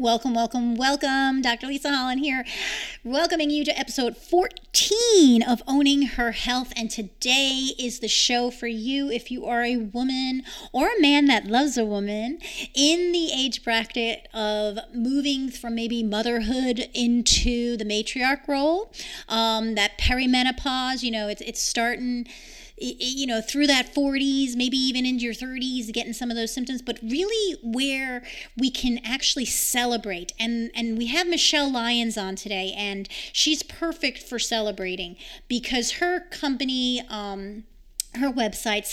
Welcome, welcome, welcome. Dr. Lisa Holland here, welcoming you to episode 14 of Owning Her Health. And today is the show for you if you are a woman or a man that loves a woman in the age bracket of moving from maybe motherhood into the matriarch role, that perimenopause, you know, it's starting, you know, through that 40s, maybe even into your 30s, getting some of those symptoms, but really where we can actually celebrate. And we have Michelle Lyons on today, and she's perfect for celebrating because her company, her website,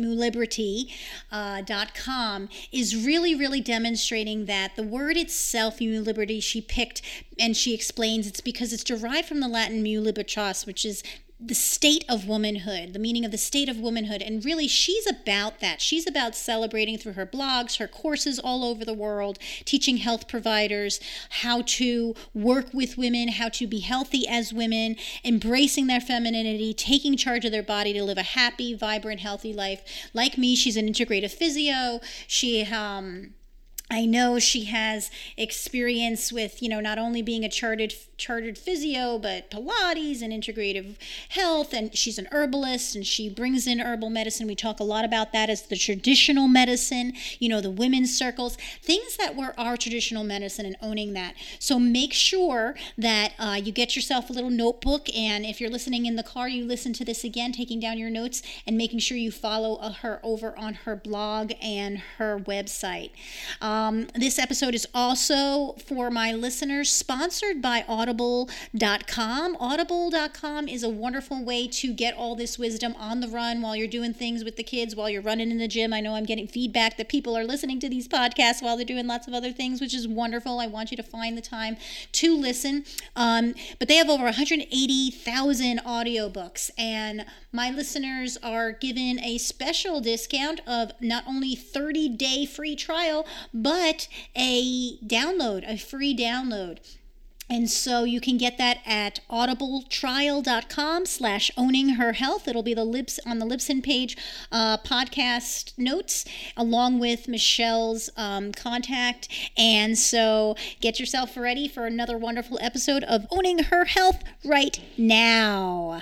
celebratemuliebrity.com, is really, really demonstrating that the word itself, muliebrity, she picked, and she explains it's because it's derived from the Latin mulibertas, which is the state of womanhood, the meaning of the state of womanhood. And really, she's about that. She's about celebrating through her blogs, her courses all over the world, teaching health providers how to work with women, how to be healthy as women, embracing their femininity, taking charge of their body to live a happy, vibrant, healthy life. Like me, she's an integrative physio. She, I know she has experience with, you know, not only being a chartered physio, but Pilates and integrative health, and she's an herbalist, and she brings in herbal medicine. We talk a lot about that as the traditional medicine, you know, the women's circles, things that were our traditional medicine and owning that. So make sure that you get yourself a little notebook, and if you're listening in the car, you listen to this again, taking down your notes and making sure you follow her over on her blog and her website. This episode is also, for my listeners, sponsored by Audible.com. Audible.com is a wonderful way to get all this wisdom on the run while you're doing things with the kids, while you're running in the gym. I know I'm getting feedback that people are listening to these podcasts while they're doing lots of other things, which is wonderful. I want you to find the time to listen. But they have over 180,000 audiobooks, and my listeners are given a special discount of not only 30-day free trial, but a free download. And so you can get that at audibletrial.com/owning her health. It'll be on the Libsyn page, podcast notes, along with Michelle's contact. And so get yourself ready for another wonderful episode of Owning Her Health right now.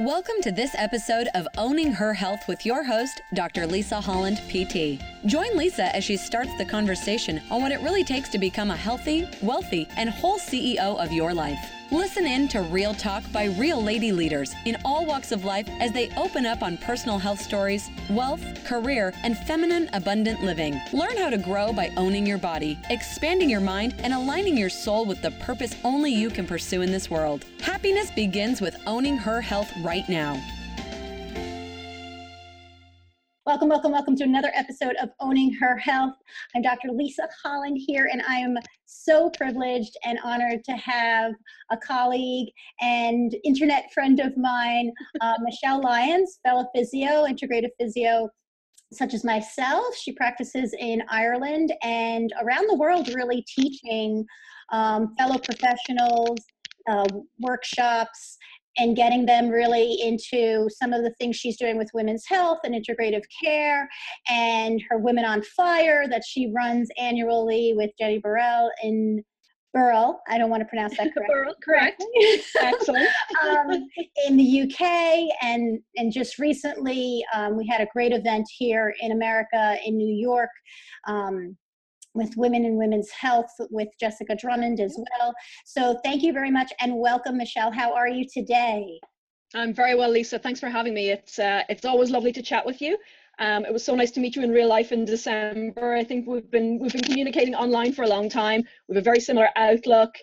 Welcome to this episode of Owning Her Health with your host, Dr. Lisa Holland, PT. Join Lisa as she starts the conversation on what it really takes to become a healthy, wealthy, and whole CEO of your life. Listen in to real talk by real lady leaders in all walks of life as they open up on personal health stories, wealth, career, and feminine abundant living. Learn how to grow by owning your body, expanding your mind, and aligning your soul with the purpose only you can pursue in this world. Happiness begins with owning her health right now. Welcome, welcome, welcome to another episode of Owning Her Health. I'm Dr. Lisa Holland here, and I am so privileged and honored to have a colleague and internet friend of mine, Michelle Lyons, fellow physio, integrative physio, such as myself. She practices in Ireland and around the world, really teaching fellow professionals, workshops, and getting them really into some of the things she's doing with women's health and integrative care, and her Women on Fire that she runs annually with Jenny Burrell in Burrell. I don't want to pronounce that correctly. Burrell, correct. Excellent. In the UK, and just recently we had a great event here in America, in New York, with Women in Women's Health with Jessica Drummond as well. So thank you very much, and welcome, Michelle. How are you today? I'm very well, Lisa. Thanks for having me. It's always lovely to chat with you. It was so nice to meet you in real life in December. I think we've been communicating online for a long time. We have a very similar outlook.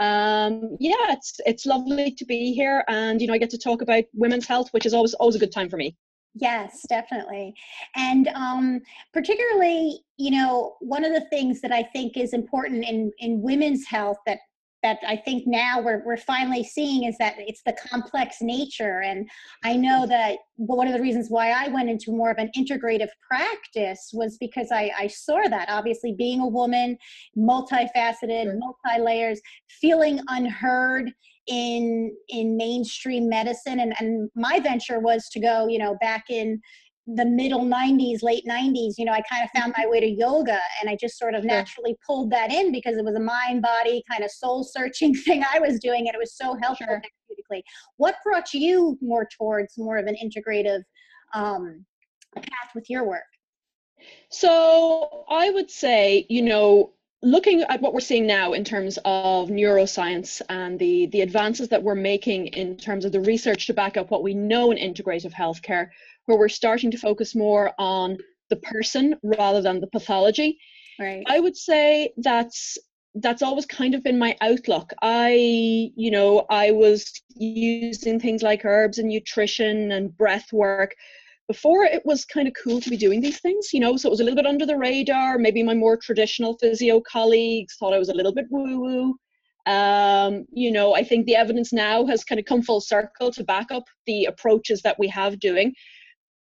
Yeah, it's lovely to be here, and you know, I get to talk about women's health, which is always a good time for me. Yes, definitely. And particularly, you know, one of the things that I think is important in women's health that I think now we're finally seeing is that it's the complex nature. And I know that one of the reasons why I went into more of an integrative practice was because I saw that, obviously, being a woman, multifaceted, sure, multi-layers, feeling unheard in mainstream medicine. And my venture was to go, you know, back in the middle 90s, late 90s, you know, I kind of found my way to yoga, and I just sort of naturally pulled that in because it was a mind, body, kind of soul searching thing I was doing. And it was so helpful therapeutically. What brought you more towards more of an integrative path with your work? So I would say, you know, looking at what we're seeing now in terms of neuroscience and the advances that we're making in terms of the research to back up what we know in integrative healthcare, where we're starting to focus more on the person rather than the pathology. Right. I would say that's always kind of been my outlook. I was using things like herbs and nutrition and breath work before it was kind of cool to be doing these things, you know, so it was a little bit under the radar. Maybe my more traditional physio colleagues thought I was a little bit woo-woo. You know, I think the evidence now has kind of come full circle to back up the approaches that we have doing.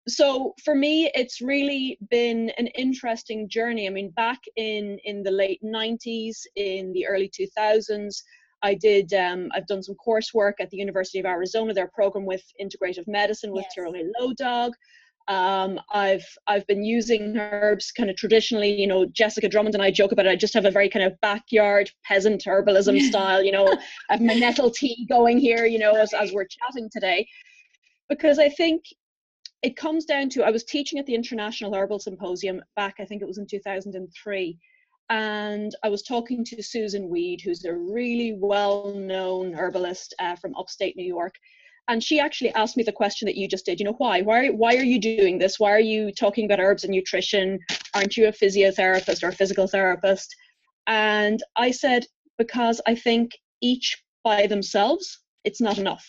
So for me, it's really been an interesting journey. I mean, back in the late 90s, in the early 2000s, I've done some coursework at the University of Arizona, their program with integrative medicine with Tieraona Lowdog. I've been using herbs kind of traditionally, you know, Jessica Drummond and I joke about it. I just have a very kind of backyard peasant herbalism style, you know, I have my nettle tea going here, you know, as we're chatting today, because I think it comes down to, I was teaching at the International Herbal Symposium back, I think it was in 2003. And I was talking to Susan Weed, who's a really well-known herbalist from upstate New York. And she actually asked me the question that you just did, you know, why are you doing this? Why are you talking about herbs and nutrition? Aren't you a physiotherapist or a physical therapist? And I said, because I think each by themselves, it's not enough.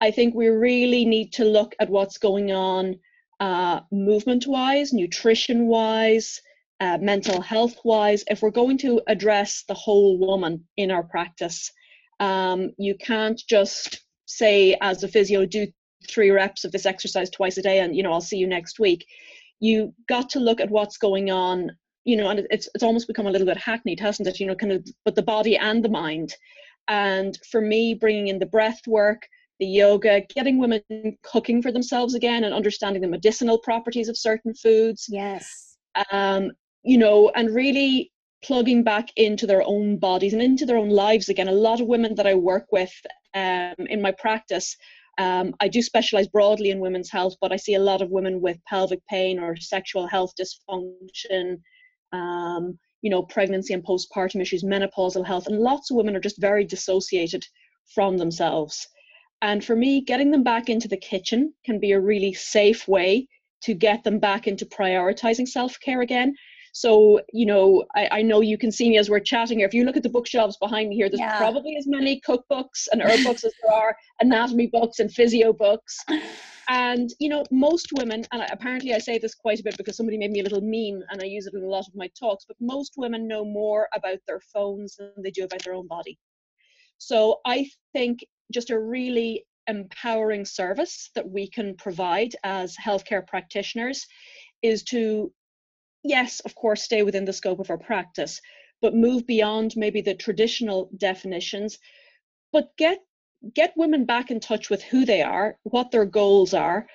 I think we really need to look at what's going on movement-wise, nutrition-wise, mental health wise, if we're going to address the whole woman in our practice. You can't just say as a physio, do 3 reps of this exercise twice a day and, you know, I'll see you next week. You got to look at what's going on, you know, and it's almost become a little bit hackneyed, hasn't it? You know, kind of, but the body and the mind. And for me, bringing in the breath work, the yoga, getting women cooking for themselves again and understanding the medicinal properties of certain foods. Yes. You know, and really plugging back into their own bodies and into their own lives again. A lot of women that I work with in my practice, I do specialize broadly in women's health, but I see a lot of women with pelvic pain or sexual health dysfunction, you know, pregnancy and postpartum issues, menopausal health, and lots of women are just very dissociated from themselves. And for me, getting them back into the kitchen can be a really safe way to get them back into prioritizing self-care again. So, you know, I know you can see me as we're chatting here. If you look at the bookshelves behind me here, there's probably as many cookbooks and herb books as there are anatomy books and physio books. And, you know, most women, and apparently I say this quite a bit because somebody made me a little meme and I use it in a lot of my talks, but most women know more about their phones than they do about their own body. So I think just a really empowering service that we can provide as healthcare practitioners is to, yes, of course, stay within the scope of our practice, but move beyond maybe the traditional definitions, but get women back in touch with who they are, what their goals are,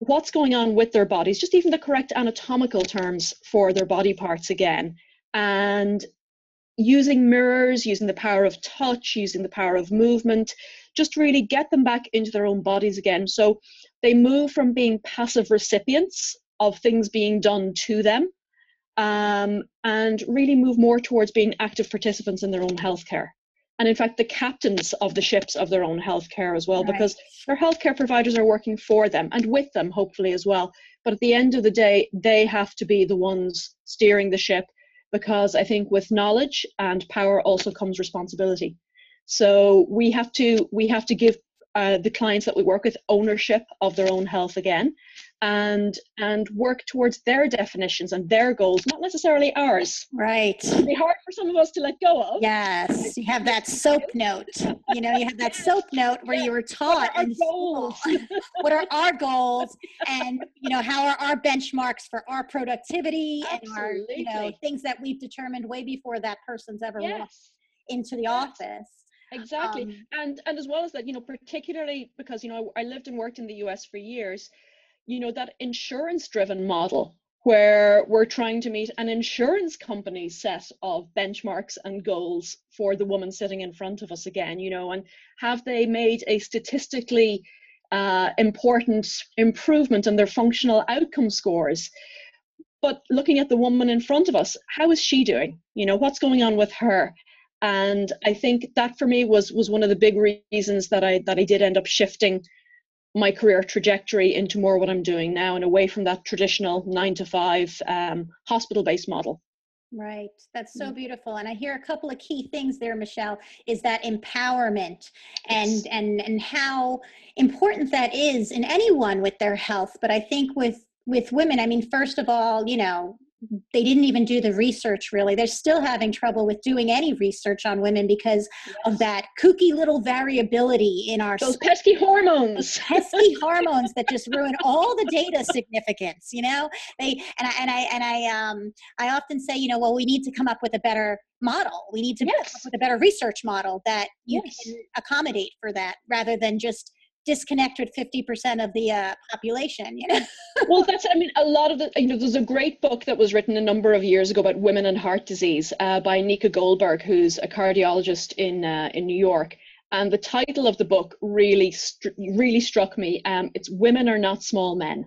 what's going on with their bodies, just even the correct anatomical terms for their body parts again. And using mirrors, using the power of touch, using the power of movement, just really get them back into their own bodies again. So they move from being passive recipients of things being done to them, and really move more towards being active participants in their own healthcare. And in fact, the captains of the ships of their own healthcare as well, because their healthcare providers are working for them and with them, hopefully, as well. But at the end of the day, they have to be the ones steering the ship, because I think with knowledge and power also comes responsibility. So we have to give the clients that we work with ownership of their own health again, and work towards their definitions and their goals, not necessarily ours. Right. It'll be hard for some of us to let go of. Yes, you have that soap note. You know, you have that soap note where you were taught what are our goals, and you know, how are our benchmarks for our productivity and our, you know, things that we've determined way before that person's ever walked into the office. Exactly. And as well as that, you know, particularly because, you know, I lived and worked in the US for years, you know, that insurance-driven model where we're trying to meet an insurance company set of benchmarks and goals for the woman sitting in front of us again, you know, and have they made a statistically important improvement in their functional outcome scores? But looking at the woman in front of us, how is she doing? You know, what's going on with her? And I think that for me was one of the big reasons that I did end up shifting my career trajectory into more what I'm doing now and away from that traditional 9-to-5 hospital-based model. Right. That's so beautiful. And I hear a couple of key things there, Michelle, is that empowerment and how important that is in anyone with their health. But I think with women, I mean, first of all, you know, they didn't even do the research, really. They're still having trouble with doing any research on women because of that kooky little variability in our... Those pesky hormones. Pesky hormones that just ruin all the data significance, you know? I often say, you know, well, we need to come up with a better model. We need to come up with a better research model that you can accommodate for that rather than just disconnected 50% of the population, you know? Well, that's, I mean, a lot of the, you know, there's a great book that was written a number of years ago about women and heart disease by Nika Goldberg, who's a cardiologist in New York. And the title of the book really struck me. It's Women Are Not Small Men.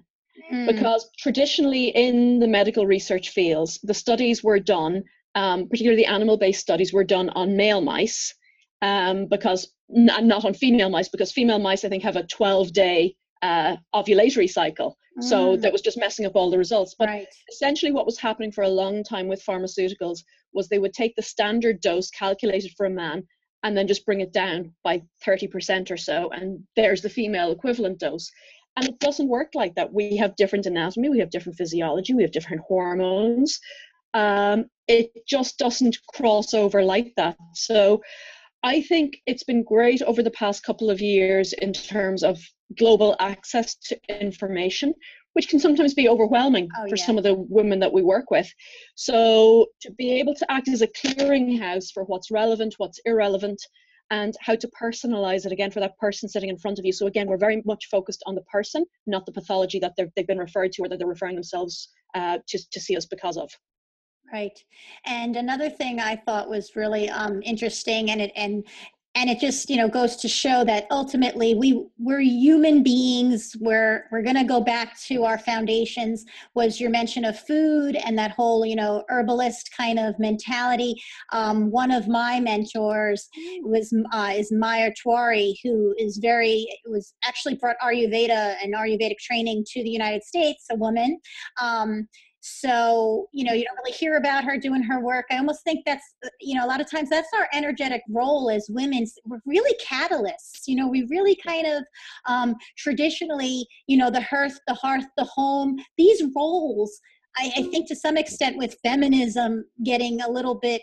Because traditionally in the medical research fields, the studies were done, particularly animal-based studies were done on male mice, because not on female mice, because female mice, I think, have a 12-day ovulatory cycle. So that was just messing up all the results. But essentially what was happening for a long time with pharmaceuticals was they would take the standard dose calculated for a man and then just bring it down by 30% or so. And there's the female equivalent dose. And it doesn't work like that. We have different anatomy. We have different physiology. We have different hormones. It just doesn't cross over like that. So I think it's been great over the past couple of years in terms of global access to information, which can sometimes be overwhelming for some of the women that we work with. So to be able to act as a clearinghouse for what's relevant, what's irrelevant, and how to personalize it again for that person sitting in front of you. So again, we're very much focused on the person, not the pathology that they've been referred to or that they're referring themselves to see us because of. Right. And another thing I thought was really interesting, and it just, you know, goes to show that ultimately we're human beings. We're going to go back to our foundations, was your mention of food and that whole, you know, herbalist kind of mentality. One of my mentors is Maya Tiwari, who was actually brought Ayurveda and Ayurvedic training to the United States, a woman. So, you know, you don't really hear about her doing her work. I almost think that's, you know, a lot of times that's our energetic role as women. We're really catalysts. You know, we really kind of traditionally, you know, the hearth, the home, these roles, I think to some extent with feminism getting a little bit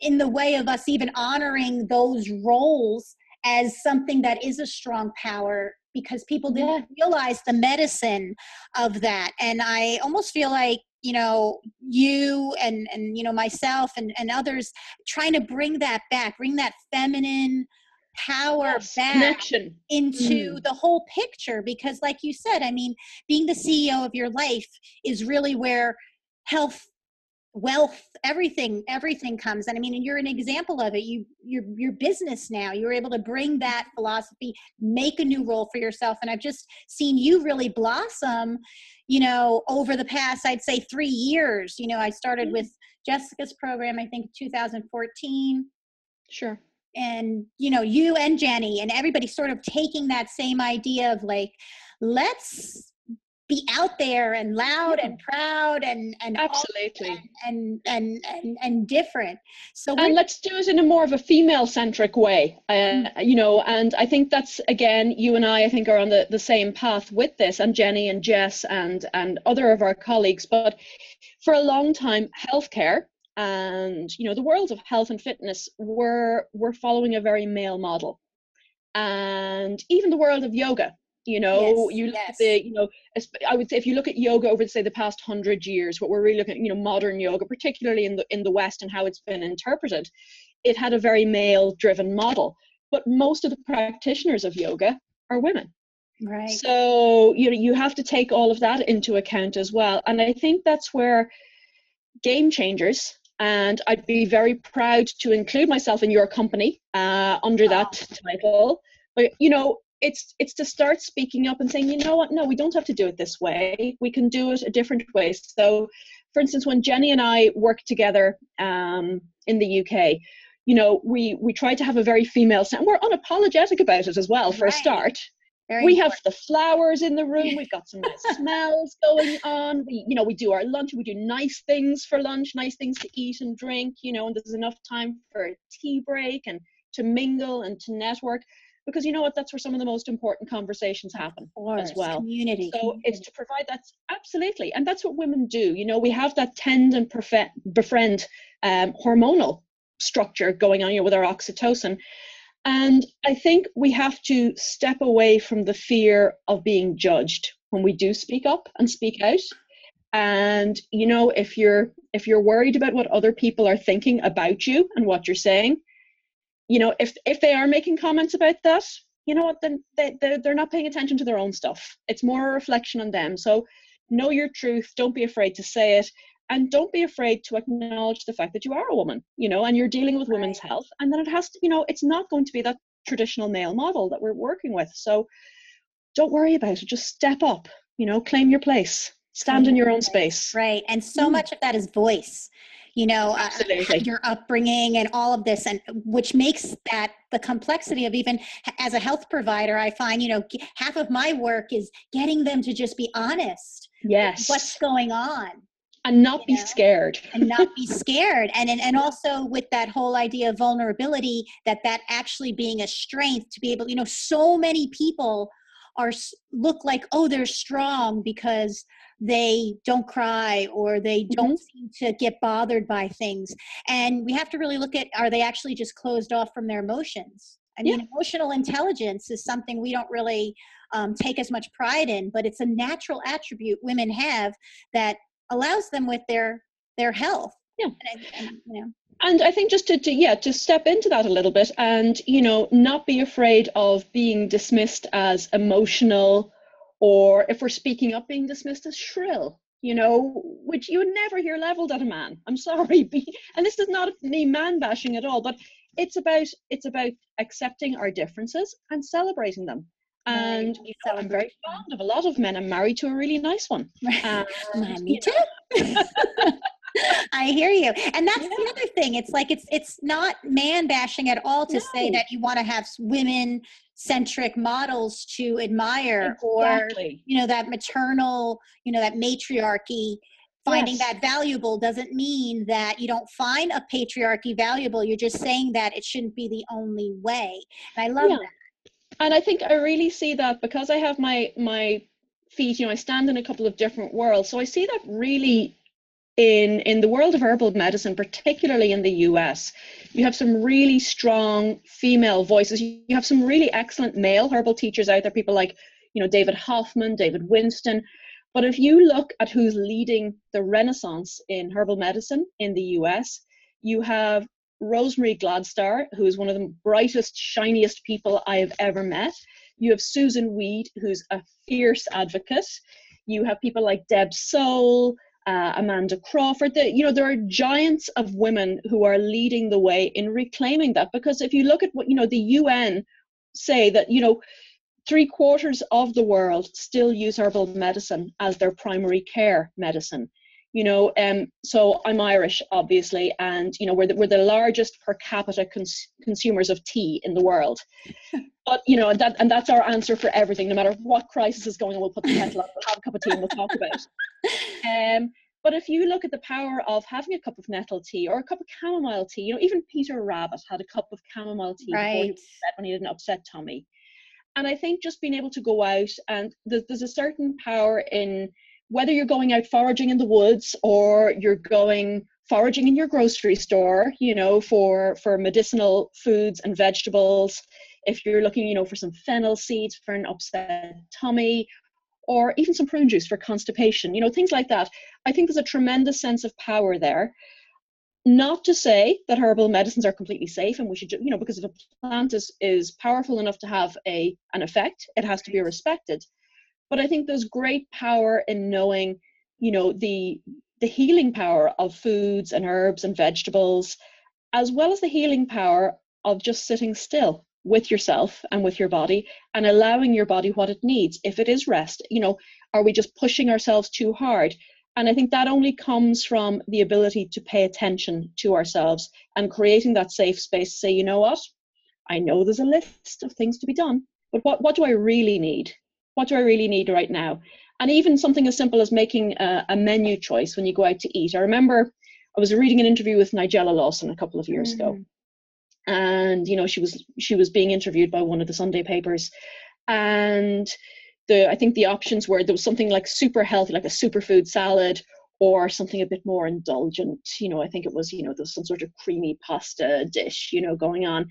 in the way of us even honoring those roles as something that is a strong power, because people didn't realize the medicine of that. And I almost feel like, you know, you and you know, myself and others trying to bring that back, bring that feminine power back connection into the whole picture. Because like you said, I mean, being the CEO of your life is really where health, wealth, everything comes. And I mean, and you're an example of it. Your business now, you're able to bring that philosophy, make a new role for yourself. And I've just seen you really blossom, you know, over the past, I'd say 3 years. You know, I started with Jessica's program, I think 2014. Sure. And, you know, you and Jenny and everybody sort of taking that same idea of like, let's be out there and loud and proud and absolutely and different. So and let's do it in a more of a female centric way, you know. And I think that's, again, you and I think are on the same path with this, and Jenny and Jess and other of our colleagues. But for a long time, healthcare and, you know, the world of health and fitness were following a very male model, and even the world of yoga. You know, you look at the, you know, I would say if you look at yoga over, say, the past 100 years, what we're really looking at, you know, modern yoga, particularly in the West and how it's been interpreted, it had a very male-driven model. But most of the practitioners of yoga are women. Right. So, you know, you have to take all of that into account as well. And I think that's where game changers, and I'd be very proud to include myself in your company under that title. But, you know, it's to start speaking up and saying, you know what, no, we don't have to do it this way. We can do it a different way. So, for instance, when Jenny and I worked together in the UK, you know, we tried to have a very female sound. We're unapologetic about it as well, for a start. Very we important. Have the flowers in the room. We've got some nice smells going on. We, you know, we do our lunch. We do nice things for lunch, nice things to eat and drink, you know, and there's enough time for a tea break and to mingle and to network. Because you know what, that's where some of the most important conversations happen as well. Community. So it's to provide that, absolutely. And that's what women do. You know, we have that tend and befriend hormonal structure going on, you know, with our oxytocin. And I think we have to step away from the fear of being judged when we do speak up and speak out. And, you know, if you're worried about what other people are thinking about you and what you're saying, you know, if they are making comments about that, you know what, then they're not paying attention to their own stuff. It's more a reflection on them. So know your truth. Don't be afraid to say it. And don't be afraid to acknowledge the fact that you are a woman, you know, and you're dealing with women's health. And then it has to, you know, it's not going to be that traditional male model that we're working with. So don't worry about it. Just step up, you know, claim your place, stand in your own space. Right. And so much of that is voice. You know, your upbringing and all of this, and which makes that the complexity of even as a health provider, I find, you know, half of my work is getting them to just be honest. Yes. With what's going on. And not be scared. And not be scared. And also with that whole idea of vulnerability, that actually being a strength to be able, you know, so many people look like, oh, they're strong because they don't cry or they don't seem to get bothered by things. And we have to really look at, are they actually just closed off from their emotions? I mean, emotional intelligence is something we don't really take as much pride in, but it's a natural attribute women have that allows them with their health. Yeah. And you know. And I think just to step into that a little bit and, you know, not be afraid of being dismissed as emotional, or if we're speaking up, being dismissed as shrill, you know, which you would never hear leveled at a man. I'm sorry. And this is not me man bashing at all, but it's about accepting our differences and celebrating them. And you know, I'm very fond of a lot of men. I'm married to a really nice one. Me too. I hear you. And that's the other thing. It's like, it's not man bashing at all to say that you want to have women centric models to admire, or, you know, that maternal, you know, that matriarchy, finding that valuable doesn't mean that you don't find a patriarchy valuable. You're just saying that it shouldn't be the only way. And I love that. And I think I really see that because I have my feet, you know, I stand in a couple of different worlds. So I see that really in the world of herbal medicine, particularly in the US, you have some really strong female voices. You have some really excellent male herbal teachers out there, people like, you know, David Hoffman, David Winston. But if you look at who's leading the renaissance in herbal medicine in the US, you have Rosemary Gladstar, who is one of the brightest, shiniest people I have ever met. You have Susan Weed, who's a fierce advocate. You have people like Deb Sowell, Amanda Crawford. You know, there are giants of women who are leading the way in reclaiming that, because if you look at what, you know, the UN say that, you know, 3/4 of the world still use herbal medicine as their primary care medicine, you know. So I'm Irish, obviously, and, you know, we're the largest per capita consumers of tea in the world. But, you know, that's our answer for everything. No matter what crisis is going on, we'll put the kettle on, we'll have a cup of tea and we'll talk about it. But if you look at the power of having a cup of nettle tea or a cup of chamomile tea, you know, even Peter Rabbit had a cup of chamomile tea before he was upset, when he didn't upset Tommy. And I think just being able to go out, and there's a certain power in whether you're going out foraging in the woods or you're going foraging in your grocery store, you know, for medicinal foods and vegetables. If you're looking, you know, for some fennel seeds for an upset tummy, or even some prune juice for constipation, you know, things like that. I think there's a tremendous sense of power there. Not to say that herbal medicines are completely safe, and we should, you know, because if a plant is powerful enough to have an effect, it has to be respected. But I think there's great power in knowing, you know, the healing power of foods and herbs and vegetables, as well as the healing power of just sitting still with yourself and with your body and allowing your body what it needs. If it is rest, you know, are we just pushing ourselves too hard? And I think that only comes from the ability to pay attention to ourselves and creating that safe space to say, you know what, I know there's a list of things to be done, but what do I really need? What do I really need right now? And even something as simple as making a menu choice when you go out to eat. I remember I was reading an interview with Nigella Lawson a couple of years ago. And, you know, she was being interviewed by one of the Sunday papers, and I think the options were, there was something like super healthy, like a superfood salad, or something a bit more indulgent. You know, I think it was, you know, there's some sort of creamy pasta dish, you know, going on.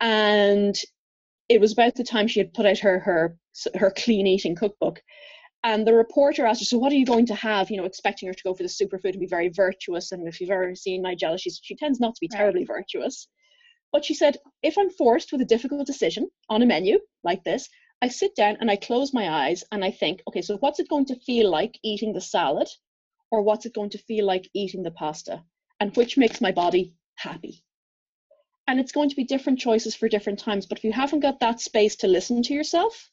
And it was about the time she had put out her clean eating cookbook. And the reporter asked her, so what are you going to have? You know, expecting her to go for the superfood and be very virtuous. And if you've ever seen Nigella, she tends not to be terribly virtuous. But she said, if I'm forced with a difficult decision on a menu like this, I sit down and I close my eyes and I think, okay, so what's it going to feel like eating the salad, or what's it going to feel like eating the pasta, and which makes my body happy? And it's going to be different choices for different times. But if you haven't got that space to listen to yourself,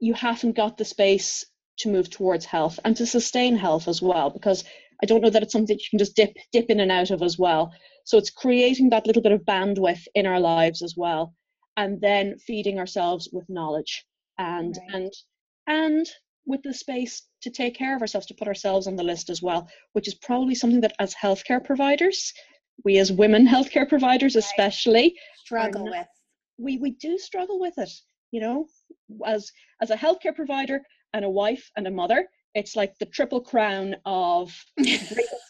you haven't got the space to move towards health and to sustain health as well, because I don't know that it's something that you can just dip in and out of as well. So it's creating that little bit of bandwidth in our lives as well, and then feeding ourselves with knowledge and with the space to take care of ourselves, to put ourselves on the list as well, which is probably something that as healthcare providers, we as women healthcare providers especially struggle with. We do struggle with it, you know, as a healthcare provider and a wife and a mother. It's like the triple crown of great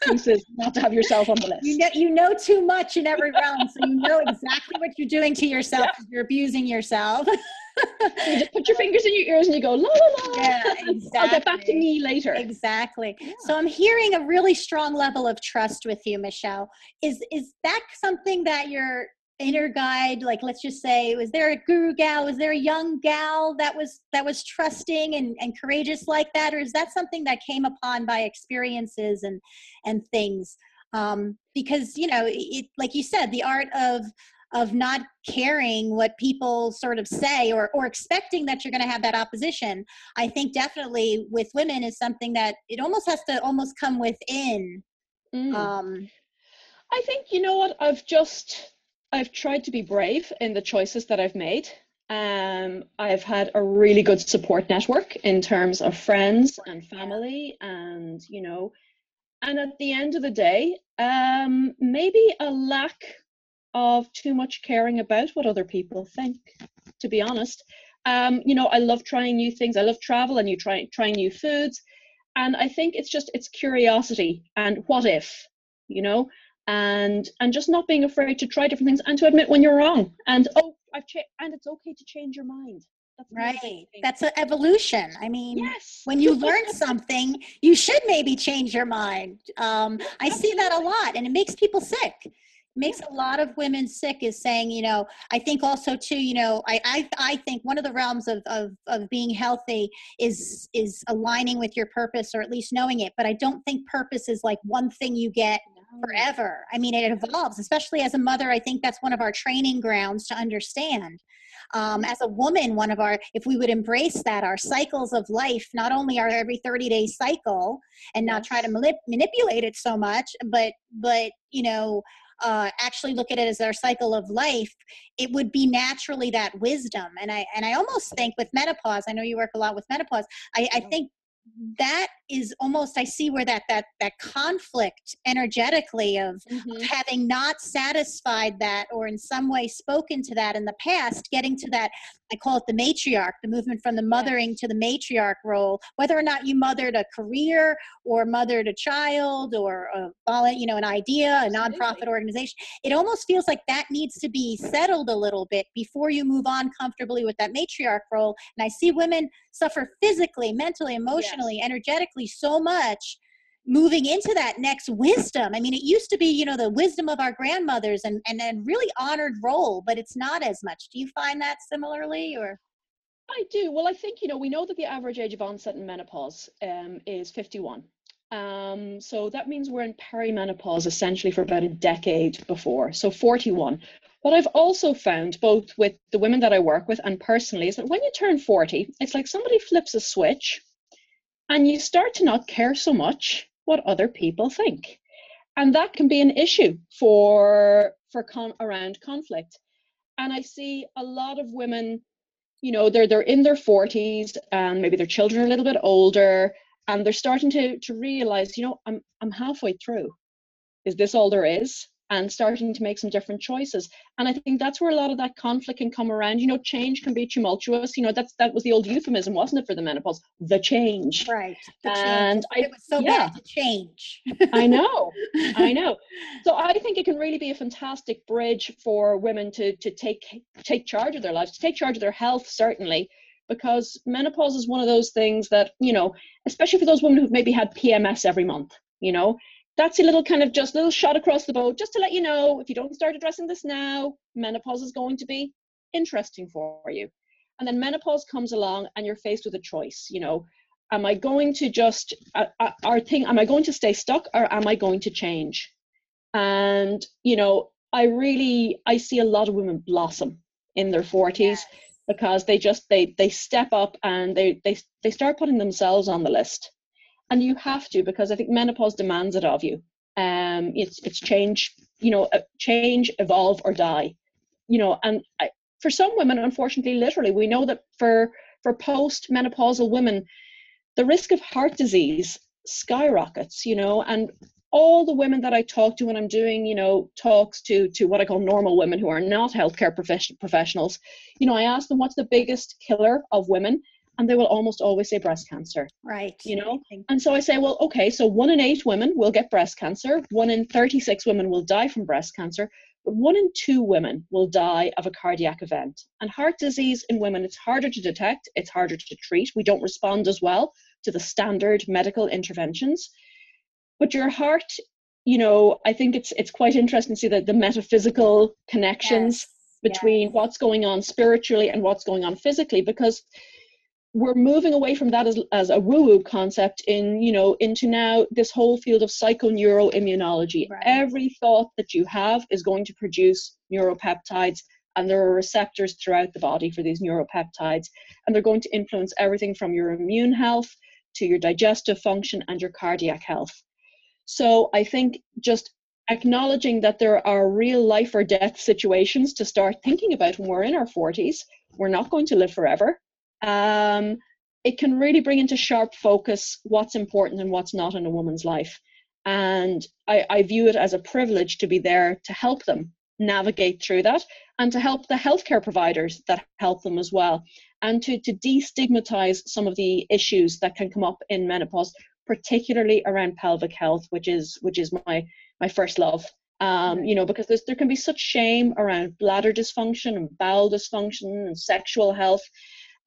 excuses not to have yourself on the list. You know too much in every realm, so you know exactly what you're doing to yourself. Yeah. You're abusing yourself. So you just put your fingers in your ears and you go, la, la, la. Yeah, exactly. I'll get back to me later. Exactly. Yeah. So I'm hearing a really strong level of trust with you, Michelle. Is that something that your inner guide, like, let's just say, was there a guru gal? Was there a young gal that was trusting and courageous like that? Or is that something that came upon by experiences and things? Because, you know, it, like you said, the art of not caring what people sort of say or expecting that you're going to have that opposition, I think definitely with women is something that it almost has to almost come within. I think, you know what, I've tried to be brave in the choices that I've made. I've had a really good support network in terms of friends and family, and, you know, and at the end of the day, maybe a lack of too much caring about what other people think, to be honest. You know, I love trying new things. I love travel and trying new foods. And I think it's curiosity and what if, you know, and just not being afraid to try different things and to admit when you're wrong, and and it's okay to change your mind. That's right. That's an evolution. I mean, yes. When you learn something, you should maybe change your mind. I see that a lot, and it makes people sick. It makes a lot of women sick, is saying, you know, I think also too, you know, I think one of the realms of being healthy is aligning with your purpose, or at least knowing it. But I don't think purpose is like one thing you get forever. I mean, it evolves, especially as a mother. I think that's one of our training grounds to understand. As a woman, if we would embrace that, our cycles of life, not only our every 30-day cycle, and not try to manipulate it so much, but you know, actually look at it as our cycle of life, it would be naturally that wisdom. And I almost think with menopause, I know you work a lot with menopause, I think that is almost, I see where that conflict energetically of having not satisfied that, or in some way spoken to that in the past, getting to that, I call it the matriarch, the movement from the mothering to the matriarch role, whether or not you mothered a career or mothered a child or an idea, a nonprofit organization. It almost feels like that needs to be settled a little bit before you move on comfortably with that matriarch role. And I see women suffer physically, mentally, emotionally, energetically so much moving into that next wisdom. I mean, it used to be, you know, the wisdom of our grandmothers and really honored role, but it's not as much. Do you find that similarly, or? I do. Well, I think, you know, we know that the average age of onset in menopause is 51. So that means we're in perimenopause essentially for about a decade before, so 41. What I've also found, both with the women that I work with and personally, is that when you turn 40, it's like somebody flips a switch and you start to not care so much what other people think. And that can be an issue around conflict. And I see a lot of women, you know, they're in their 40s and maybe their children are a little bit older, and they're starting to realize, you know, I'm halfway through. Is this all there is? And starting to make some different choices. And I think that's where a lot of that conflict can come around. You know, change can be tumultuous. You know, that was the old euphemism, wasn't it, for the menopause? The change. Right. The change. And it was so bad to change. I know. So I think it can really be a fantastic bridge for women to take charge of their lives, to take charge of their health, certainly, because menopause is one of those things that, you know, especially for those women who've maybe had PMS every month, you know, that's a little kind of just little shot across the bow, just to let you know, if you don't start addressing this now, menopause is going to be interesting for you. And then menopause comes along and you're faced with a choice. You know, am I going to stay stuck, or am I going to change? And, you know, I see a lot of women blossom in their 40s. Yes. Because they step up and they start putting themselves on the list. And you have to, because I think menopause demands it of you. It's change, you know, change, evolve or die, you know. And for some women, unfortunately, literally, we know that for post-menopausal women, the risk of heart disease skyrockets, you know. And all the women that I talk to when I'm doing, you know, talks to what I call normal women who are not healthcare professionals, you know, I ask them, what's the biggest killer of women? And they will almost always say breast cancer. Right. You know? And so I say, well, okay, so 1 in 8 women will get breast cancer. 1 in 36 women will die from breast cancer. But 1 in 2 women will die of a cardiac event. And heart disease in women, it's harder to detect. It's harder to treat. We don't respond as well to the standard medical interventions. But your heart, you know, I think it's quite interesting to see that the metaphysical connections between what's going on spiritually and what's going on physically, because we're moving away from that as a woo-woo concept into now this whole field of psychoneuroimmunology. Right. Every thought that you have is going to produce neuropeptides, and there are receptors throughout the body for these neuropeptides, and they're going to influence everything from your immune health to your digestive function and your cardiac health. So I think just acknowledging that there are real life or death situations to start thinking about when we're in our 40s, we're not going to live forever. It can really bring into sharp focus what's important and what's not in a woman's life. And I view it as a privilege to be there to help them navigate through that, and to help the healthcare providers that help them as well, and to destigmatize some of the issues that can come up in menopause, particularly around pelvic health, which is my first love. You know, because there can be such shame around bladder dysfunction and bowel dysfunction and sexual health.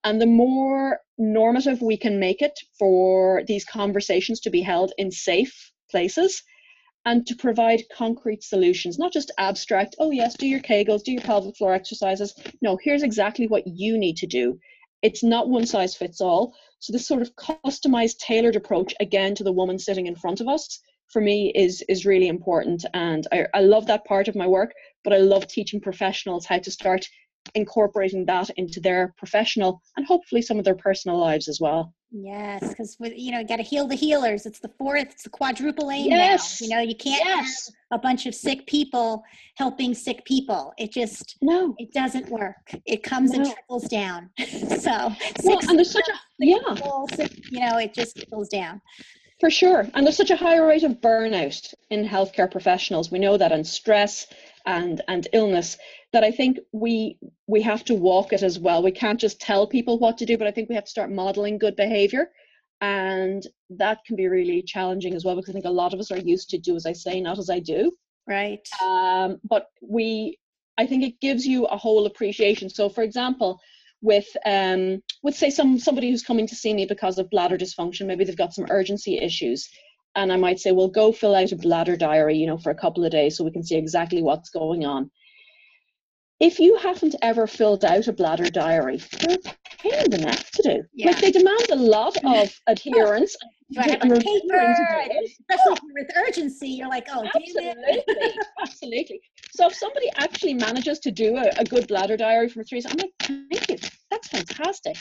And the more normative we can make it for these conversations to be held in safe places, and to provide concrete solutions, not just abstract, oh yes, do your Kegels, do your pelvic floor exercises. No, here's exactly what you need to do. It's not one size fits all. So this sort of customized, tailored approach, again, to the woman sitting in front of us, for me is really important. And I love that part of my work, but I love teaching professionals how to start incorporating that into their professional and hopefully some of their personal lives as well. Yes, because you know, you got to heal the healers. It's the quadruple aim. Yes. Now. You know, you can't have a bunch of sick people helping sick people. It just it doesn't work. It comes and trickles down. So and there's such a people, you know, it just trickles down. For sure. And there's such a high rate of burnout in healthcare professionals. We know that, and stress and illness, that I think we have to walk it as well. We can't just tell people what to do, but I think we have to start modeling good behavior. And that can be really challenging as well, because I think a lot of us are used to do as I say, not as I do. Right. But I think it gives you a whole appreciation. So for example, with say somebody who's coming to see me because of bladder dysfunction, maybe they've got some urgency issues, And I might say, well, go fill out a bladder diary, you know, for a couple of days so we can see exactly what's going on. If you haven't ever filled out a bladder diary, they're a pain in the neck to do. Yeah. Like, they demand a lot of adherence. Do I have a paper? Especially with urgency, you're like, oh, absolutely, absolutely. So if somebody actually manages to do a good bladder diary for 3 days, I'm like, thank you, that's fantastic.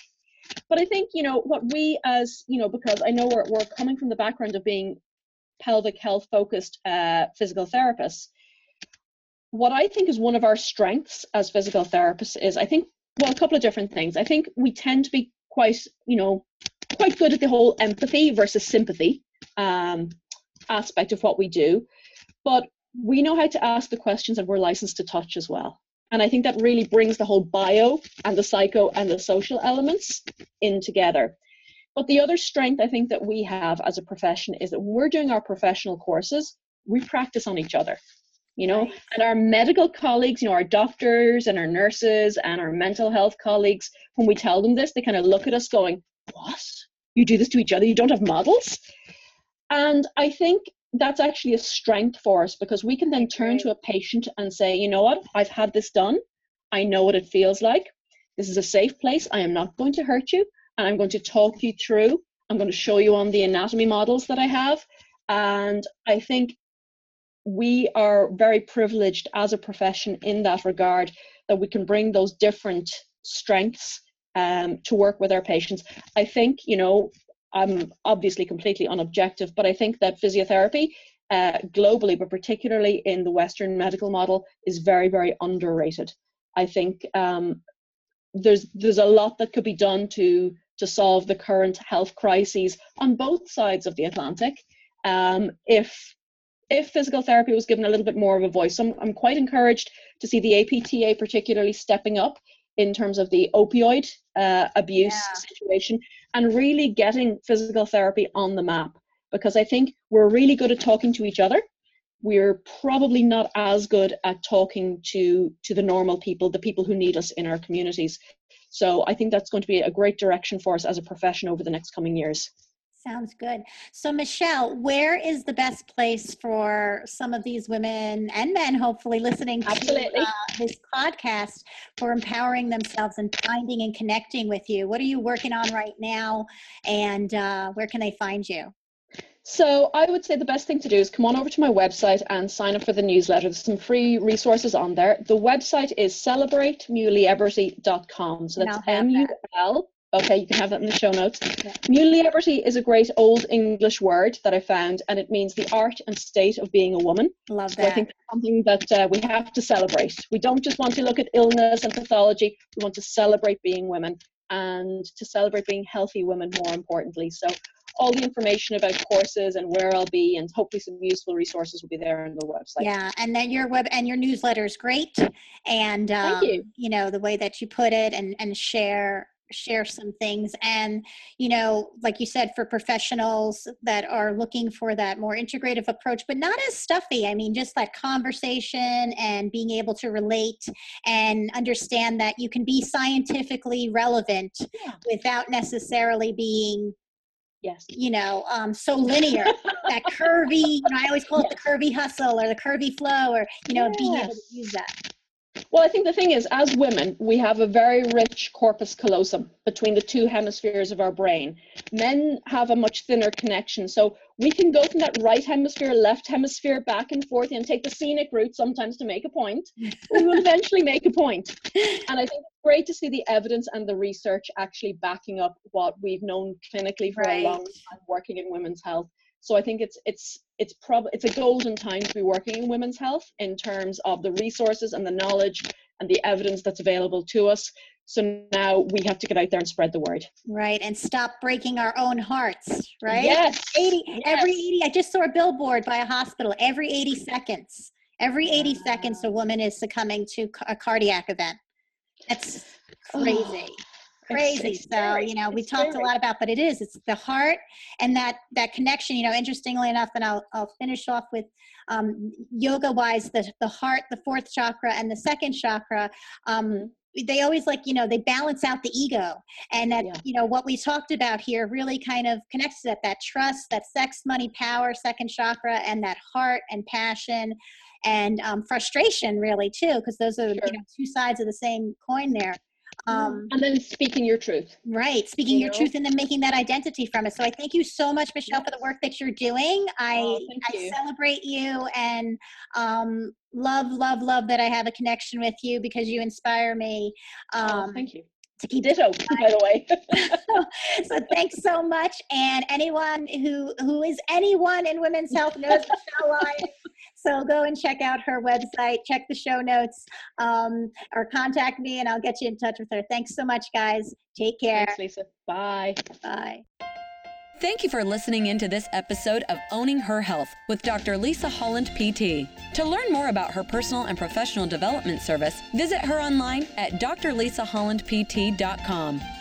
But I think, you know, what we as, you know, because I know we're coming from the background of being pelvic health focused physical therapists, what I think is one of our strengths as physical therapists is, I think, well, a couple of different things. I think we tend to be quite, you know, quite good at the whole empathy versus sympathy aspect of what we do. But we know how to ask the questions, and we're licensed to touch as well. And I think that really brings the whole bio and the psycho and the social elements in together. But the other strength I think that we have as a profession is that when we're doing our professional courses, we practice on each other. You know, and our medical colleagues, you know, our doctors and our nurses and our mental health colleagues, when we tell them this, they kind of look at us going, what? You do this to each other? You don't have models? And I think that's actually a strength for us, because we can then turn to a patient and say, you know what, I've had this done. I know what it feels like. This is a safe place. I am not going to hurt you. And I'm going to talk you through. I'm going to show you on the anatomy models that I have. And I think we are very privileged as a profession in that regard, that we can bring those different strengths to work with our patients. I think, you know, I'm obviously completely unobjective, but I think that physiotherapy globally, but particularly in the Western medical model, is very, very underrated. I think there's a lot that could be done to solve the current health crises on both sides of the Atlantic. If physical therapy was given a little bit more of a voice. I'm quite encouraged to see the APTA particularly stepping up in terms of the opioid abuse situation, and really getting physical therapy on the map, because I think we're really good at talking to each other. We're probably not as good at talking to the normal people, the people who need us in our communities. So I think that's going to be a great direction for us as a profession over the next coming years. Sounds good. So Michelle, where is the best place for some of these women and men, hopefully, listening to this podcast, for empowering themselves and finding and connecting with you? What are you working on right now, and where can they find you? So I would say the best thing to do is come on over to my website and sign up for the newsletter. There's some free resources on there. The website is celebratemuliebrity.com. So that's M-U-L. Okay, you can have that in the show notes. Yeah. Muliebrity is a great old English word that I found, and it means the art and state of being a woman. Love that. So I think that's something that we have to celebrate. We don't just want to look at illness and pathology. We want to celebrate being women, and to celebrate being healthy women, more importantly. So all the information about courses and where I'll be, and hopefully some useful resources, will be there on the website. Yeah, and then your web and your newsletter is great. And, thank you. You know, the way that you put it and share some things, and, you know, like you said, for professionals that are looking for that more integrative approach, but not as stuffy. I mean, just that conversation and being able to relate and understand that you can be scientifically relevant without necessarily being, you know, so linear, that curvy, you know, I always call it the curvy hustle or the curvy flow, or, you know, being able to use that. Well, I think the thing is, as women, we have a very rich corpus callosum between the two hemispheres of our brain. Men have a much thinner connection. So we can go from that right hemisphere, left hemisphere, back and forth, and take the scenic route sometimes to make a point. We will eventually make a point. And I think it's great to see the evidence and the research actually backing up what we've known clinically for a long time working in women's health. So I think it's a golden time to be working in women's health in terms of the resources and the knowledge and the evidence that's available to us. So now we have to get out there and spread the word. Right, and stop breaking our own hearts, right? Yes. I just saw a billboard by a hospital. Every 80 seconds a woman is succumbing to a cardiac event. That's crazy. Crazy. So, you know, we talked a lot about, but it's the heart and that connection, you know, interestingly enough, and I'll finish off with yoga wise, the heart, the fourth chakra and the second chakra, they always like, you know, they balance out the ego. And that, you know, what we talked about here really kind of connects to that, that trust, that sex, money, power, second chakra, and that heart and passion and frustration really too, because those are you know, two sides of the same coin there. And then speaking your truth. Right. Speaking your truth and then making that identity from it. So I thank you so much, Michelle, for the work that you're doing. I celebrate you and love, love, love that I have a connection with you because you inspire me. Thank you. To keep ditto, by the way. So thanks so much. And anyone who is anyone in women's health knows Michelle Lyons. So go and check out her website, check the show notes, or contact me and I'll get you in touch with her. Thanks so much, guys. Take care. Thanks, Lisa. Bye. Bye. Thank you for listening into this episode of Owning Her Health with Dr. Lisa Holland, PT. To learn more about her personal and professional development service, visit her online at drlisahollandpt.com.